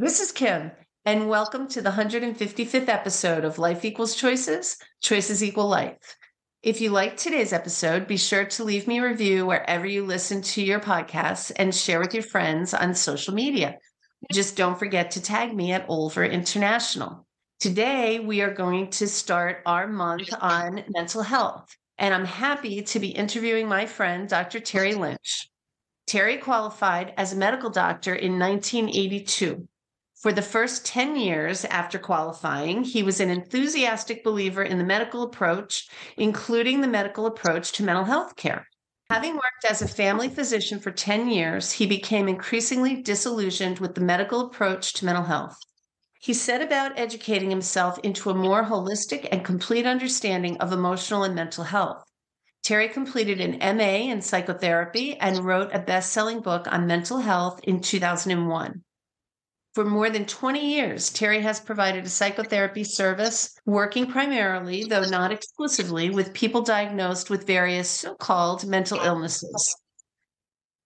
This is Kim, and welcome to the 155th episode of Life Equals Choices, Choices Equal Life. If you like today's episode, be sure to leave me a review wherever you listen to your podcasts and share with your friends on social media. Just don't forget to tag me at Olver International. Today, we are going to start our month on mental health, and I'm happy to be interviewing my friend, Dr. Terry Lynch. Terry qualified as a medical doctor in 1982. For the first 10 years after qualifying, he was an enthusiastic believer in the medical approach, including the medical approach to mental health care. Having worked as a family physician for 10 years, he became increasingly disillusioned with the medical approach to mental health. He set about educating himself into a more holistic and complete understanding of emotional and mental health. Terry completed an MA in psychotherapy and wrote a best-selling book on mental health in 2001. For more than 20 years, Terry has provided a psychotherapy service, working primarily, though not exclusively, with people diagnosed with various so-called mental illnesses.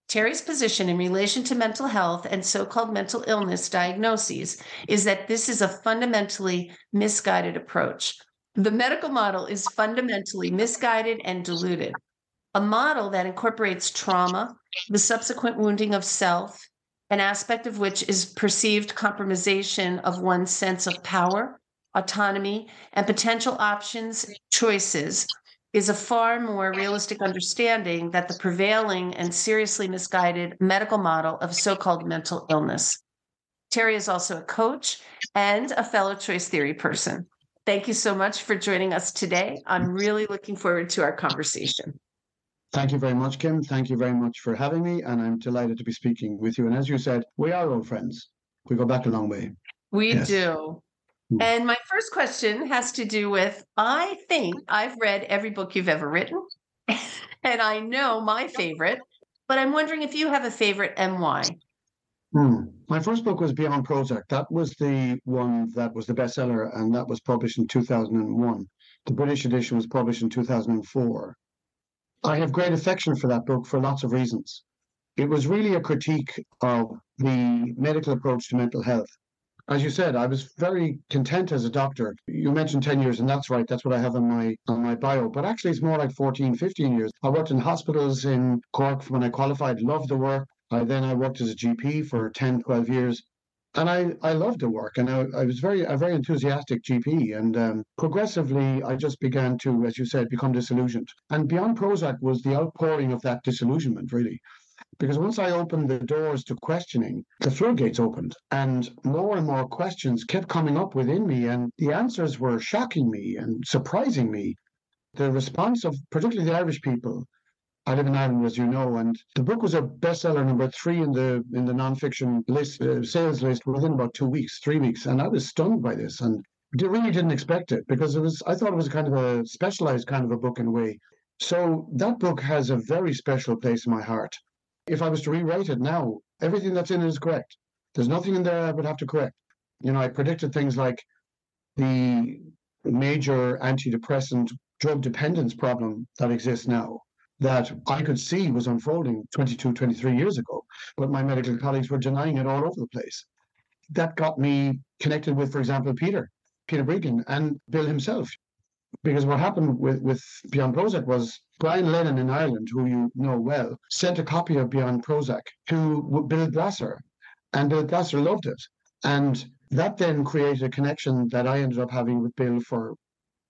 Terry's position in relation to mental health and so-called mental illness diagnoses is that this is a fundamentally misguided approach. The medical model is fundamentally misguided and diluted, a model that incorporates trauma, the subsequent wounding of self, an aspect of which is perceived compromisation of one's sense of power, autonomy, and potential options, choices, is a far more realistic understanding than the prevailing and seriously misguided medical model of so-called mental illness. Terry is also a coach and a fellow choice theory person. Thank you so much for joining us today. I'm really looking forward to our conversation. Thank you very much, Kim. Thank you very much for having me, and I'm delighted to be speaking with you. And as you said, we are old friends. We go back a long way. We do. And my first question has to do with, I think I've read every book you've ever written, and I know my favorite, but I'm wondering if you have a favorite and why. My first book was Beyond Prozac. That was the one that was the bestseller, and that was published in 2001. The British edition was published in 2004. I have great affection for that book for lots of reasons. It was really a critique of the medical approach to mental health. As you said, I was very content as a doctor. You mentioned 10 years, and that's right. That's what I have on my bio. But actually, it's more like 14, 15 years. I worked in hospitals in Cork when I qualified, loved the work. Then I worked as a GP for 10, 12 years. And I loved the work, and I was a very enthusiastic GP, and progressively I just began to, as you said, become disillusioned. And Beyond Prozac was the outpouring of that disillusionment, really, because once I opened the doors to questioning, the floodgates opened, and more questions kept coming up within me, and the answers were shocking me and surprising me. The response of particularly the Irish people. I live in Ireland, as you know, and the book was a bestseller number 3 in the nonfiction list, sales list, within about 3 weeks, and I was stunned by this, and really didn't expect it, because I thought it was kind of a specialized kind of a book in a way. So that book has a very special place in my heart. If I was to rewrite it now, everything that's in it is correct. There's nothing in there I would have to correct. You know, I predicted things like the major antidepressant drug dependence problem that exists now, that I could see was unfolding 22, 23 years ago, but my medical colleagues were denying it all over the place. That got me connected with, for example, Peter Breakin and Bill himself, because what happened with Beyond Prozac was Brian Lennon in Ireland, who you know well, sent a copy of Beyond Prozac to Bill Glasser, and Bill Glasser loved it. And that then created a connection that I ended up having with Bill for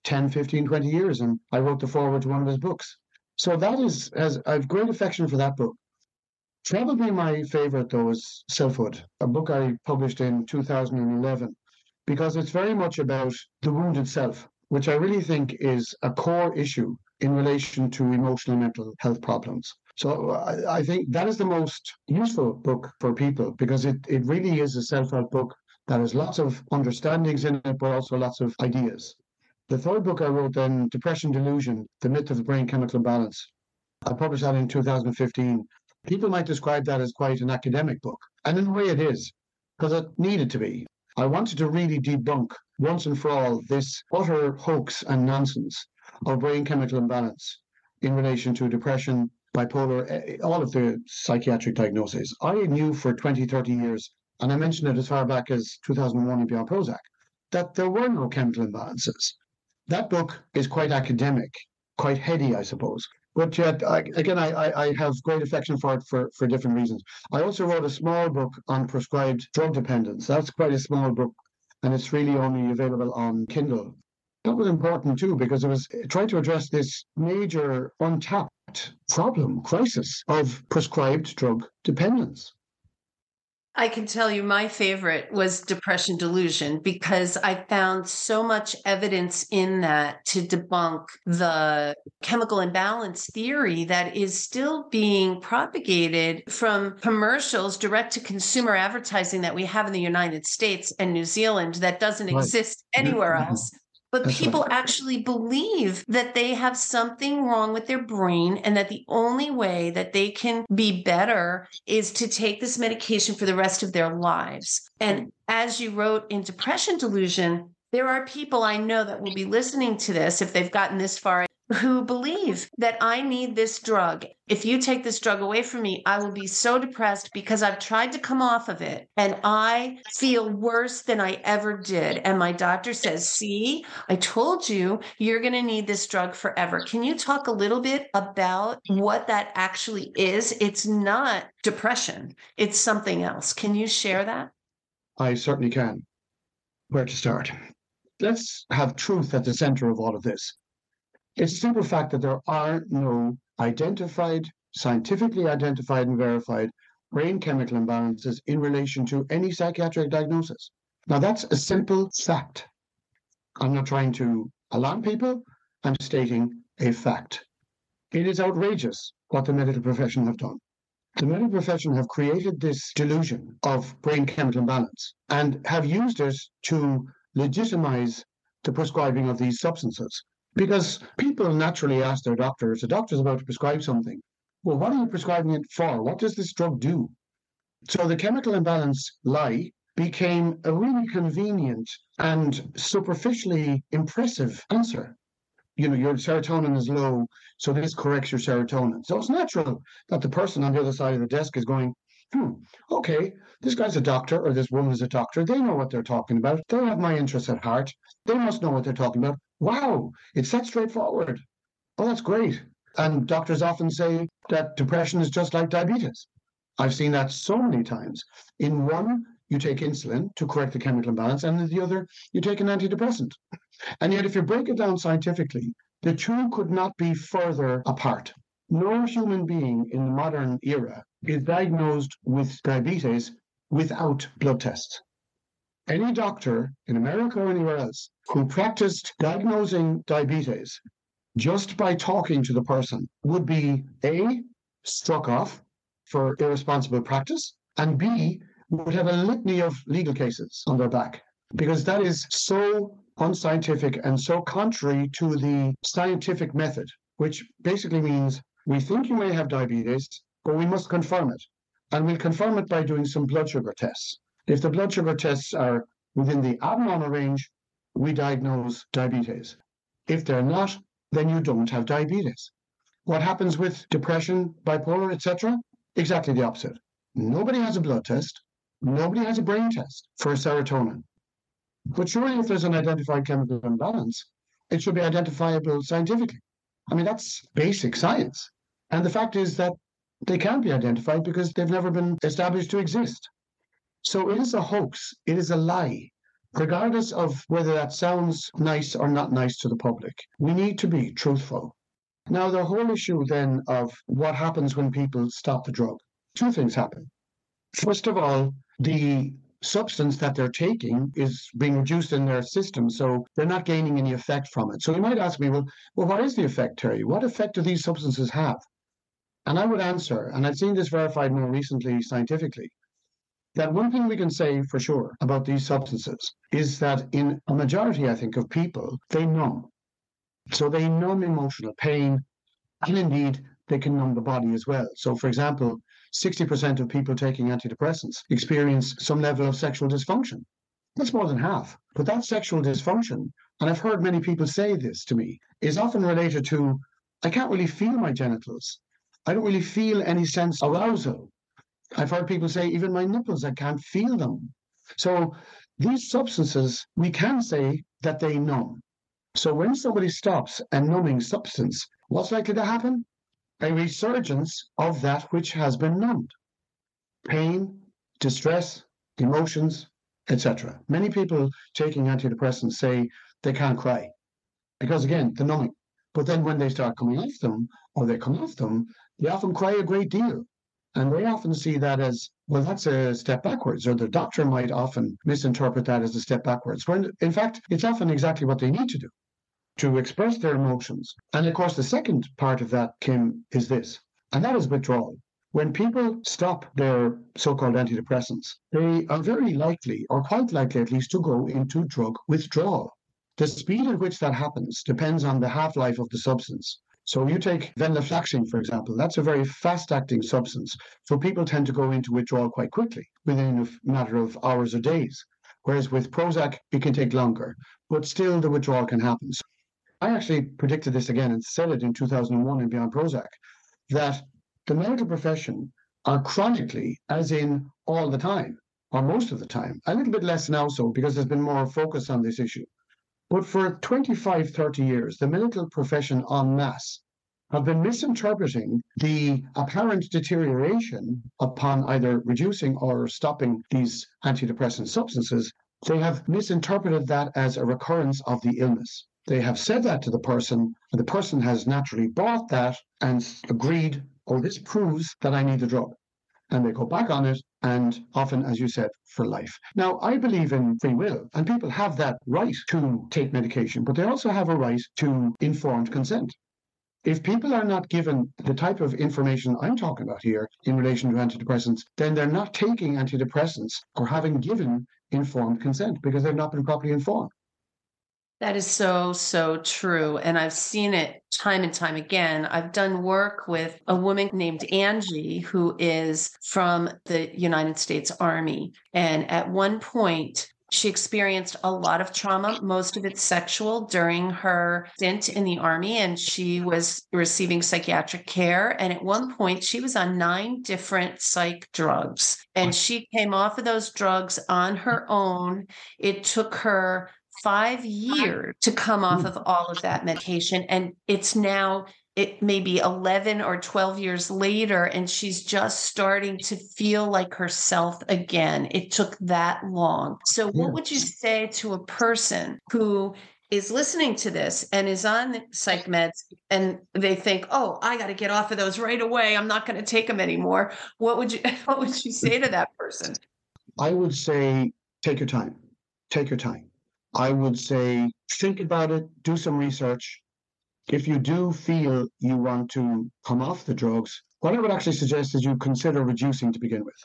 10, 15, 20 years, and I wrote the foreword to one of his books. So that is, as I have great affection for that book. Probably my favorite, though, is Selfhood, a book I published in 2011, because it's very much about the wounded self, which I really think is a core issue in relation to emotional and mental health problems. So I think that is the most useful book for people, because it really is a self-help book that has lots of understandings in it, but also lots of ideas. The third book I wrote then, Depression Delusion, The Myth of the Brain Chemical Balance. I published that in 2015. People might describe that as quite an academic book. And in a way it is, because it needed to be. I wanted to really debunk, once and for all, this utter hoax and nonsense of brain chemical imbalance in relation to depression, bipolar, all of the psychiatric diagnoses. I knew for 20, 30 years and I mentioned it as far back as 2001 in Beyond Prozac, that there were no chemical imbalances. That book is quite academic, quite heady, I suppose. But yet, I have great affection for it for different reasons. I also wrote a small book on prescribed drug dependence. That's quite a small book, and it's really only available on Kindle. That was important too, because it was trying to address this major untapped problem, crisis of prescribed drug dependence. I can tell you my favorite was Depression Delusion, because I found so much evidence in that to debunk the chemical imbalance theory that is still being propagated from commercials, direct-to-consumer advertising that we have in the United States and New Zealand that doesn't exist anywhere else. But people actually believe that they have something wrong with their brain and that the only way that they can be better is to take this medication for the rest of their lives. And as you wrote in Depression Delusion, there are people I know that will be listening to this, if they've gotten this far, who believe that I need this drug. If you take this drug away from me, I will be so depressed because I've tried to come off of it and I feel worse than I ever did. And my doctor says, see, I told you, you're going to need this drug forever. Can you talk a little bit about what that actually is? It's not depression. It's something else. Can you share that? I certainly can. Where to start? Let's have truth at the center of all of this. It's the simple fact that there are no identified, scientifically identified and verified brain chemical imbalances in relation to any psychiatric diagnosis. Now, that's a simple fact. I'm not trying to alarm people. I'm stating a fact. It is outrageous what the medical profession have done. The medical profession have created this delusion of brain chemical imbalance and have used it to legitimize the prescribing of these substances. Because people naturally ask their doctor, if the doctor's about to prescribe something, well, what are you prescribing it for? What does this drug do? So the chemical imbalance lie became a really convenient and superficially impressive answer. You know, your serotonin is low, so this corrects your serotonin. So it's natural that the person on the other side of the desk is going, okay, this guy's a doctor or this woman's a doctor. They know what they're talking about. They have my interests at heart. They must know what they're talking about. Wow, it's that straightforward. Oh, that's great. And doctors often say that depression is just like diabetes. I've seen that so many times. In one, you take insulin to correct the chemical imbalance, and in the other, you take an antidepressant. And yet, if you break it down scientifically, the two could not be further apart. No human being in the modern era is diagnosed with diabetes without blood tests. Any doctor in America or anywhere else who practiced diagnosing diabetes just by talking to the person would be A, struck off for irresponsible practice, and B, would have a litany of legal cases on their back, because that is so unscientific and so contrary to the scientific method, which basically means we think you may have diabetes, but we must confirm it. And we'll confirm it by doing some blood sugar tests. If the blood sugar tests are within the abnormal range, we diagnose diabetes. If they're not, then you don't have diabetes. What happens with depression, bipolar, etc.? Exactly the opposite. Nobody has a blood test. Nobody has a brain test for serotonin. But surely if there's an identified chemical imbalance, it should be identifiable scientifically. I mean, that's basic science. And the fact is that they can't be identified because they've never been established to exist. So it is a hoax. It is a lie, regardless of whether that sounds nice or not nice to the public. We need to be truthful. Now, the whole issue then of what happens when people stop the drug. Two things happen. First of all, the substance that they're taking is being reduced in their system, so they're not gaining any effect from it. So you might ask me, well, what is the effect, Terry? What effect do these substances have? And I would answer, and I've seen this verified more recently scientifically, that one thing we can say for sure about these substances is that in a majority, I think, of people, they numb. So they numb emotional pain, and indeed, they can numb the body as well. So, for example, 60% of people taking antidepressants experience some level of sexual dysfunction. That's more than half. But that sexual dysfunction, and I've heard many people say this to me, is often related to, I can't really feel my genitals. I don't really feel any sense of arousal. I've heard people say, even my nipples, I can't feel them. So these substances, we can say that they numb. So when somebody stops a numbing substance, what's likely to happen? A resurgence of that which has been numbed. Pain, distress, emotions, etc. Many people taking antidepressants say they can't cry because, again, the numbing. But then when they start coming off them, or they come off them, they often cry a great deal. And they often see that as, well, that's a step backwards, or the doctor might often misinterpret that as a step backwards, when, in fact, it's often exactly what they need to do, to express their emotions. And, of course, the second part of that, Kim, is this, and that is withdrawal. When people stop their so-called antidepressants, they are very likely, or quite likely at least, to go into drug withdrawal. The speed at which that happens depends on the half-life of the substance. So you take venlafaxine, for example. That's a very fast-acting substance. So people tend to go into withdrawal quite quickly, within a matter of hours or days. Whereas with Prozac, it can take longer. But still, the withdrawal can happen. So I actually predicted this again and said it in 2001 in Beyond Prozac, that the medical profession are chronically, as in all the time, or most of the time, a little bit less now so, because there's been more focus on this issue. But for 25, 30 years, the medical profession en masse have been misinterpreting the apparent deterioration upon either reducing or stopping these antidepressant substances. They have misinterpreted that as a recurrence of the illness. They have said that to the person, and the person has naturally bought that and agreed, oh, this proves that I need the drug. And they go back on it, and often, as you said, for life. Now, I believe in free will, and people have that right to take medication, but they also have a right to informed consent. If people are not given the type of information I'm talking about here in relation to antidepressants, then they're not taking antidepressants or having given informed consent because they've not been properly informed. That is so, so true. And I've seen it time and time again. I've done work with a woman named Angie, who is from the United States Army. And at one point, she experienced a lot of trauma, most of it sexual, during her stint in the Army. And she was receiving psychiatric care. And at one point, she was on 9 different psych drugs. And she came off of those drugs on her own. It took her 5 years to come off of all of that medication. And it's now, it may be 11 or 12 years later, and she's just starting to feel like herself again. It took that long. So what would you say to a person who is listening to this and is on psych meds and they think, oh, I got to get off of those right away. I'm not going to take them anymore. What would you say to that person? I would say, take your time. Take your time. I would say, think about it, do some research. If you do feel you want to come off the drugs, what I would actually suggest is you consider reducing to begin with.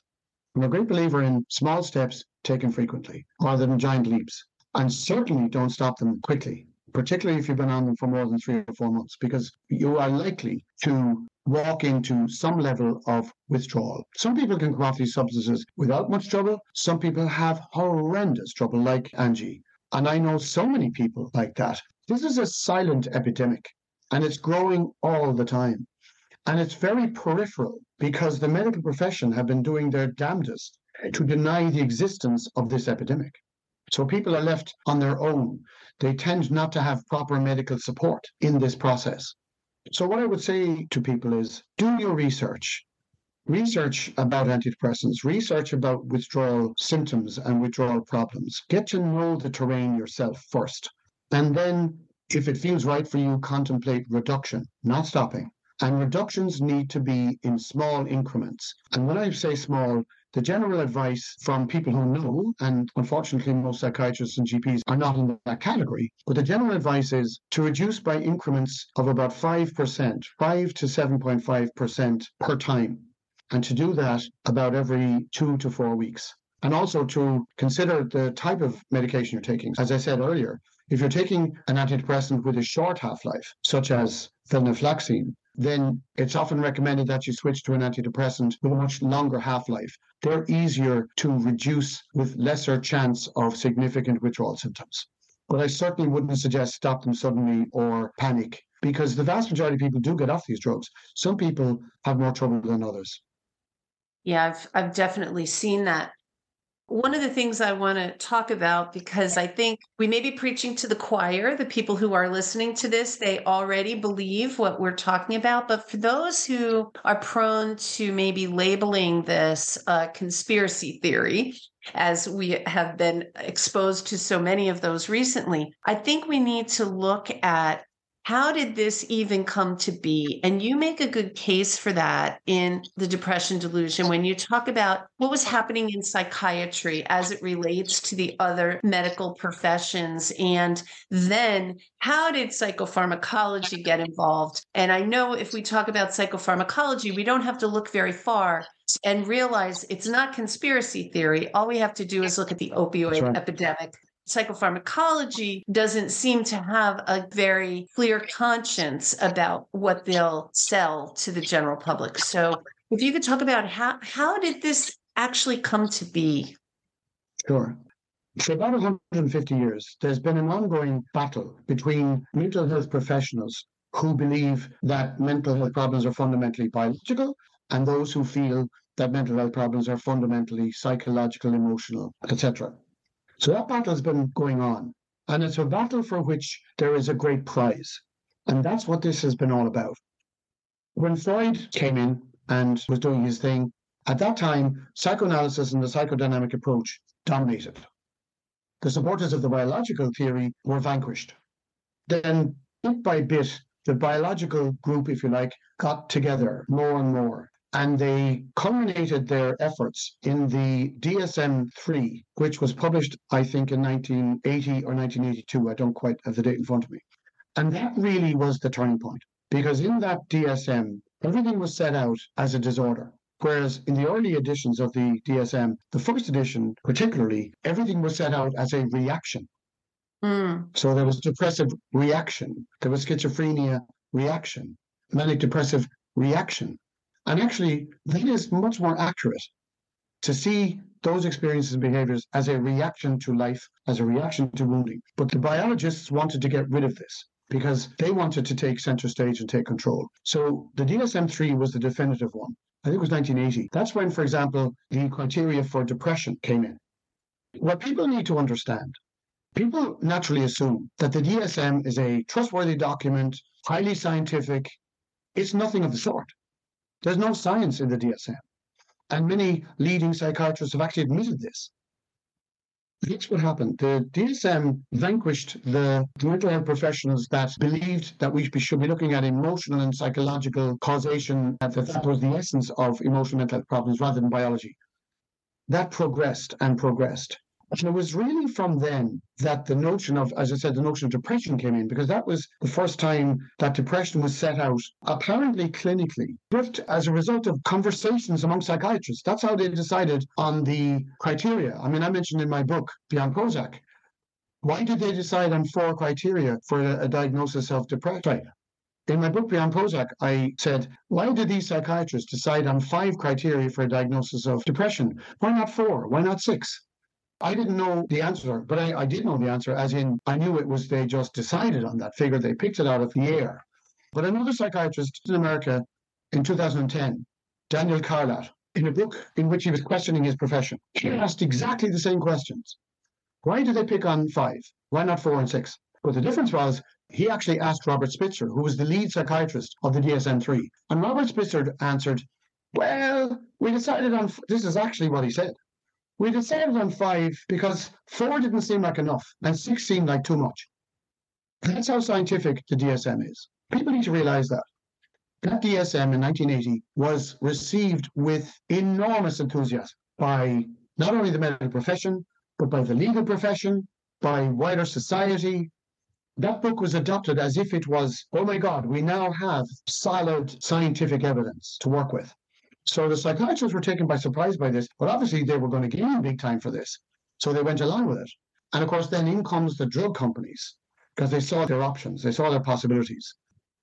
I'm a great believer in small steps taken frequently, rather than giant leaps. And certainly don't stop them quickly, particularly if you've been on them for more than 3 or 4 months, because you are likely to walk into some level of withdrawal. Some people can come off these substances without much trouble. Some people have horrendous trouble, like Angie. And I know so many people like that. This is a silent epidemic, and it's growing all the time. And it's very peripheral because the medical profession have been doing their damnedest to deny the existence of this epidemic. So people are left on their own. They tend not to have proper medical support in this process. So what I would say to people is, do your research. Research about antidepressants, research about withdrawal symptoms and withdrawal problems. Get to know the terrain yourself first. And then, if it feels right for you, contemplate reduction, not stopping. And reductions need to be in small increments. And when I say small, the general advice from people who know, and unfortunately most psychiatrists and GPs are not in that category, but the general advice is to reduce by increments of about 5%, 5 to 7.5% per time. And to do that about every 2 to 4 weeks. And also to consider the type of medication you're taking. As I said earlier, if you're taking an antidepressant with a short half-life, such as venlafaxine, then it's often recommended that you switch to an antidepressant with a much longer half-life. They're easier to reduce with lesser chance of significant withdrawal symptoms. But I certainly wouldn't suggest stop them suddenly or panic, because the vast majority of people do get off these drugs. Some people have more trouble than others. Yeah, I've definitely seen that. One of the things I want to talk about, because I think we may be preaching to the choir, the people who are listening to this, they already believe what we're talking about. But for those who are prone to maybe labeling this conspiracy theory, as we have been exposed to so many of those recently, I think we need to look at how did this even come to be? And you make a good case for that in The Depression Delusion when you talk about what was happening in psychiatry as it relates to the other medical professions. And then how did psychopharmacology get involved? And I know if we talk about psychopharmacology, we don't have to look very far and realize it's not conspiracy theory. All we have to do is look at the opioid epidemic. Psychopharmacology doesn't seem to have a very clear conscience about what they'll sell to the general public. So if you could talk about how did this actually come to be? Sure. For about 150 years, there's been an ongoing battle between mental health professionals who believe that mental health problems are fundamentally biological and those who feel that mental health problems are fundamentally psychological, emotional, etc. So that battle's been going on, and it's a battle for which there is a great prize, and that's what this has been all about. When Freud came in and was doing his thing, at that time, psychoanalysis and the psychodynamic approach dominated. The supporters of the biological theory were vanquished. Then, bit by bit, the biological group, if you like, got together more and more. And they culminated their efforts in the DSM-III, which was published, I think, in 1980 or 1982. I don't quite have the date in front of me. And that really was the turning point, because in that DSM, everything was set out as a disorder. Whereas in the early editions of the DSM, the first edition particularly, everything was set out as a reaction. So there was depressive reaction. There was schizophrenia reaction, manic depressive reaction. And actually, that is much more accurate, to see those experiences and behaviors as a reaction to life, as a reaction to wounding. But the biologists wanted to get rid of this because they wanted to take center stage and take control. So the DSM-III was the definitive one. I think it was 1980. That's when, for example, the criteria for depression came in. What people need to understand, people naturally assume that the DSM is a trustworthy document, highly scientific. It's nothing of the sort. There's no science in the DSM, and many leading psychiatrists have actually admitted this. That's what happened. The DSM vanquished the mental health professionals that believed that we should be looking at emotional and psychological causation, and that was the essence of emotional mental health problems rather than biology. That progressed and progressed. And it was really from then that the notion of, as I said, the notion of depression came in, because that was the first time that depression was set out, apparently clinically, but as a result of conversations among psychiatrists. That's how they decided on the criteria. I mean, I mentioned in my book, Beyond Prozac, why did they decide on 4 criteria for a diagnosis of depression? In my book, Beyond Prozac, I said, why did these psychiatrists decide on 5 criteria for a diagnosis of depression? Why not 4? Why not 6? I didn't know the answer, but I did know the answer, as in I knew it was they just decided on that figure. They picked it out of the air. But another psychiatrist in America in 2010, Daniel Carlat, in a book in which he was questioning his profession, he asked exactly the same questions. Why did they pick on 5? Why not 4 and 6? But the difference was he actually asked Robert Spitzer, who was the lead psychiatrist of the DSM-III. And Robert Spitzer answered, well, we decided on, this is actually what he said. We decided on 5 because 4 didn't seem like enough and 6 seemed like too much. That's how scientific the DSM is. People need to realize that. That DSM in 1980 was received with enormous enthusiasm by not only the medical profession, but by the legal profession, by wider society. That book was adopted as if it was, oh my God, we now have solid scientific evidence to work with. So the psychiatrists were taken by surprise by this, but obviously they were going to gain big time for this. So they went along with it. And of course, then in comes the drug companies, because they saw their options, they saw their possibilities.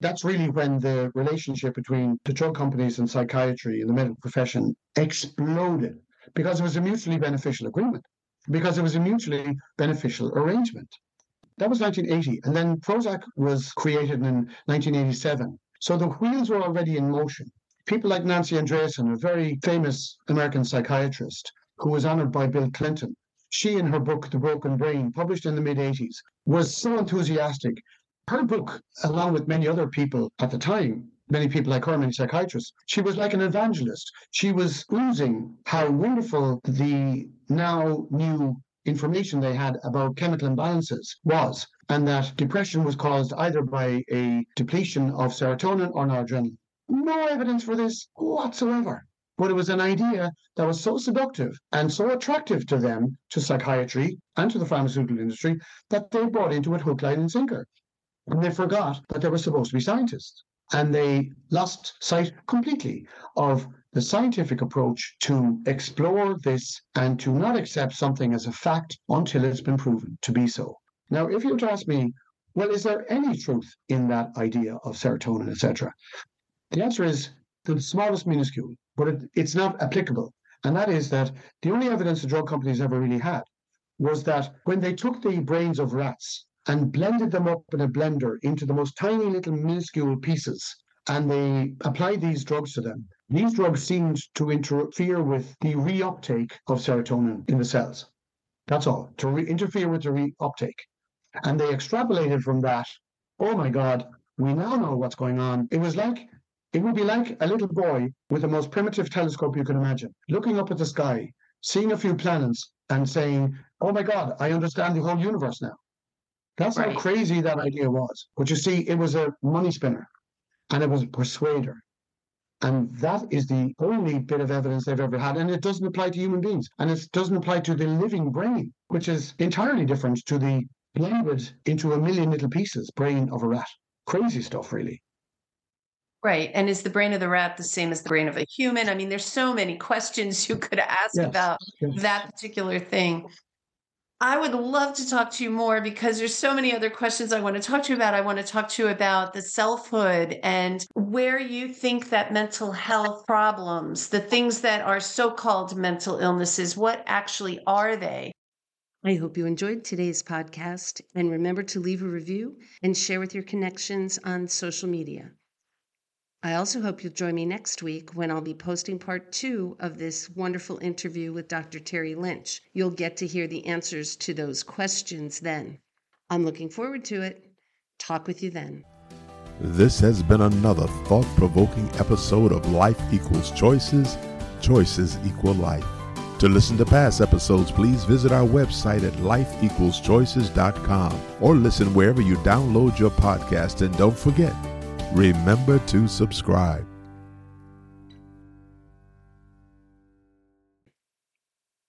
That's really when the relationship between the drug companies and psychiatry and the medical profession exploded, because it was a mutually beneficial agreement, because it was a mutually beneficial arrangement. That was 1980. And then Prozac was created in 1987. So the wheels were already in motion. People like Nancy Andreasen, a very famous American psychiatrist who was honored by Bill Clinton, she in her book, The Broken Brain, published in the mid-'80s, was so enthusiastic. Her book, along with many other people at the time, many people like her, many psychiatrists, she was like an evangelist. She was oozing how wonderful the now new information they had about chemical imbalances was, and that depression was caused either by a depletion of serotonin or noradrenaline. No evidence for this whatsoever. But it was an idea that was so seductive and so attractive to them, to psychiatry and to the pharmaceutical industry, that they bought into it hook, line, and sinker. And they forgot that they were supposed to be scientists. And they lost sight completely of the scientific approach to explore this and to not accept something as a fact until it's been proven to be so. Now, if you were to ask me, well, is there any truth in that idea of serotonin, etc.? The answer is the smallest minuscule, but it's not applicable. And that is that the only evidence the drug companies ever really had was that when they took the brains of rats and blended them up in a blender into the most tiny little minuscule pieces, and they applied these drugs to them, these drugs seemed to interfere with the reuptake of serotonin in the cells. That's all, to interfere with the reuptake. And they extrapolated from that, oh my God, we now know what's going on. It would be like a little boy with the most primitive telescope you can imagine, looking up at the sky, seeing a few planets and saying, oh my God, I understand the whole universe now. That's right. How crazy that idea was. But you see, it was a money spinner and it was a persuader. And that is the only bit of evidence they've ever had. And it doesn't apply to human beings. And it doesn't apply to the living brain, which is entirely different to the blended into a million little pieces brain of a rat. Crazy stuff, really. Right. And is the brain of the rat the same as the brain of a human? I mean, there's so many questions you could ask about that particular thing. I would love to talk to you more because there's so many other questions I want to talk to you about. I want to talk to you about the selfhood and where you think that mental health problems, the things that are so-called mental illnesses, what actually are they? I hope you enjoyed today's podcast, and remember to leave a review and share with your connections on social media. I also hope you'll join me next week when I'll be posting part 2 of this wonderful interview with Dr. Terry Lynch. You'll get to hear the answers to those questions then. I'm looking forward to it. Talk with you then. This has been another thought-provoking episode of Life Equals Choices, Choices Equal Life. To listen to past episodes, please visit our website at lifeequalschoices.com or listen wherever you download your podcast. And don't forget, remember to subscribe.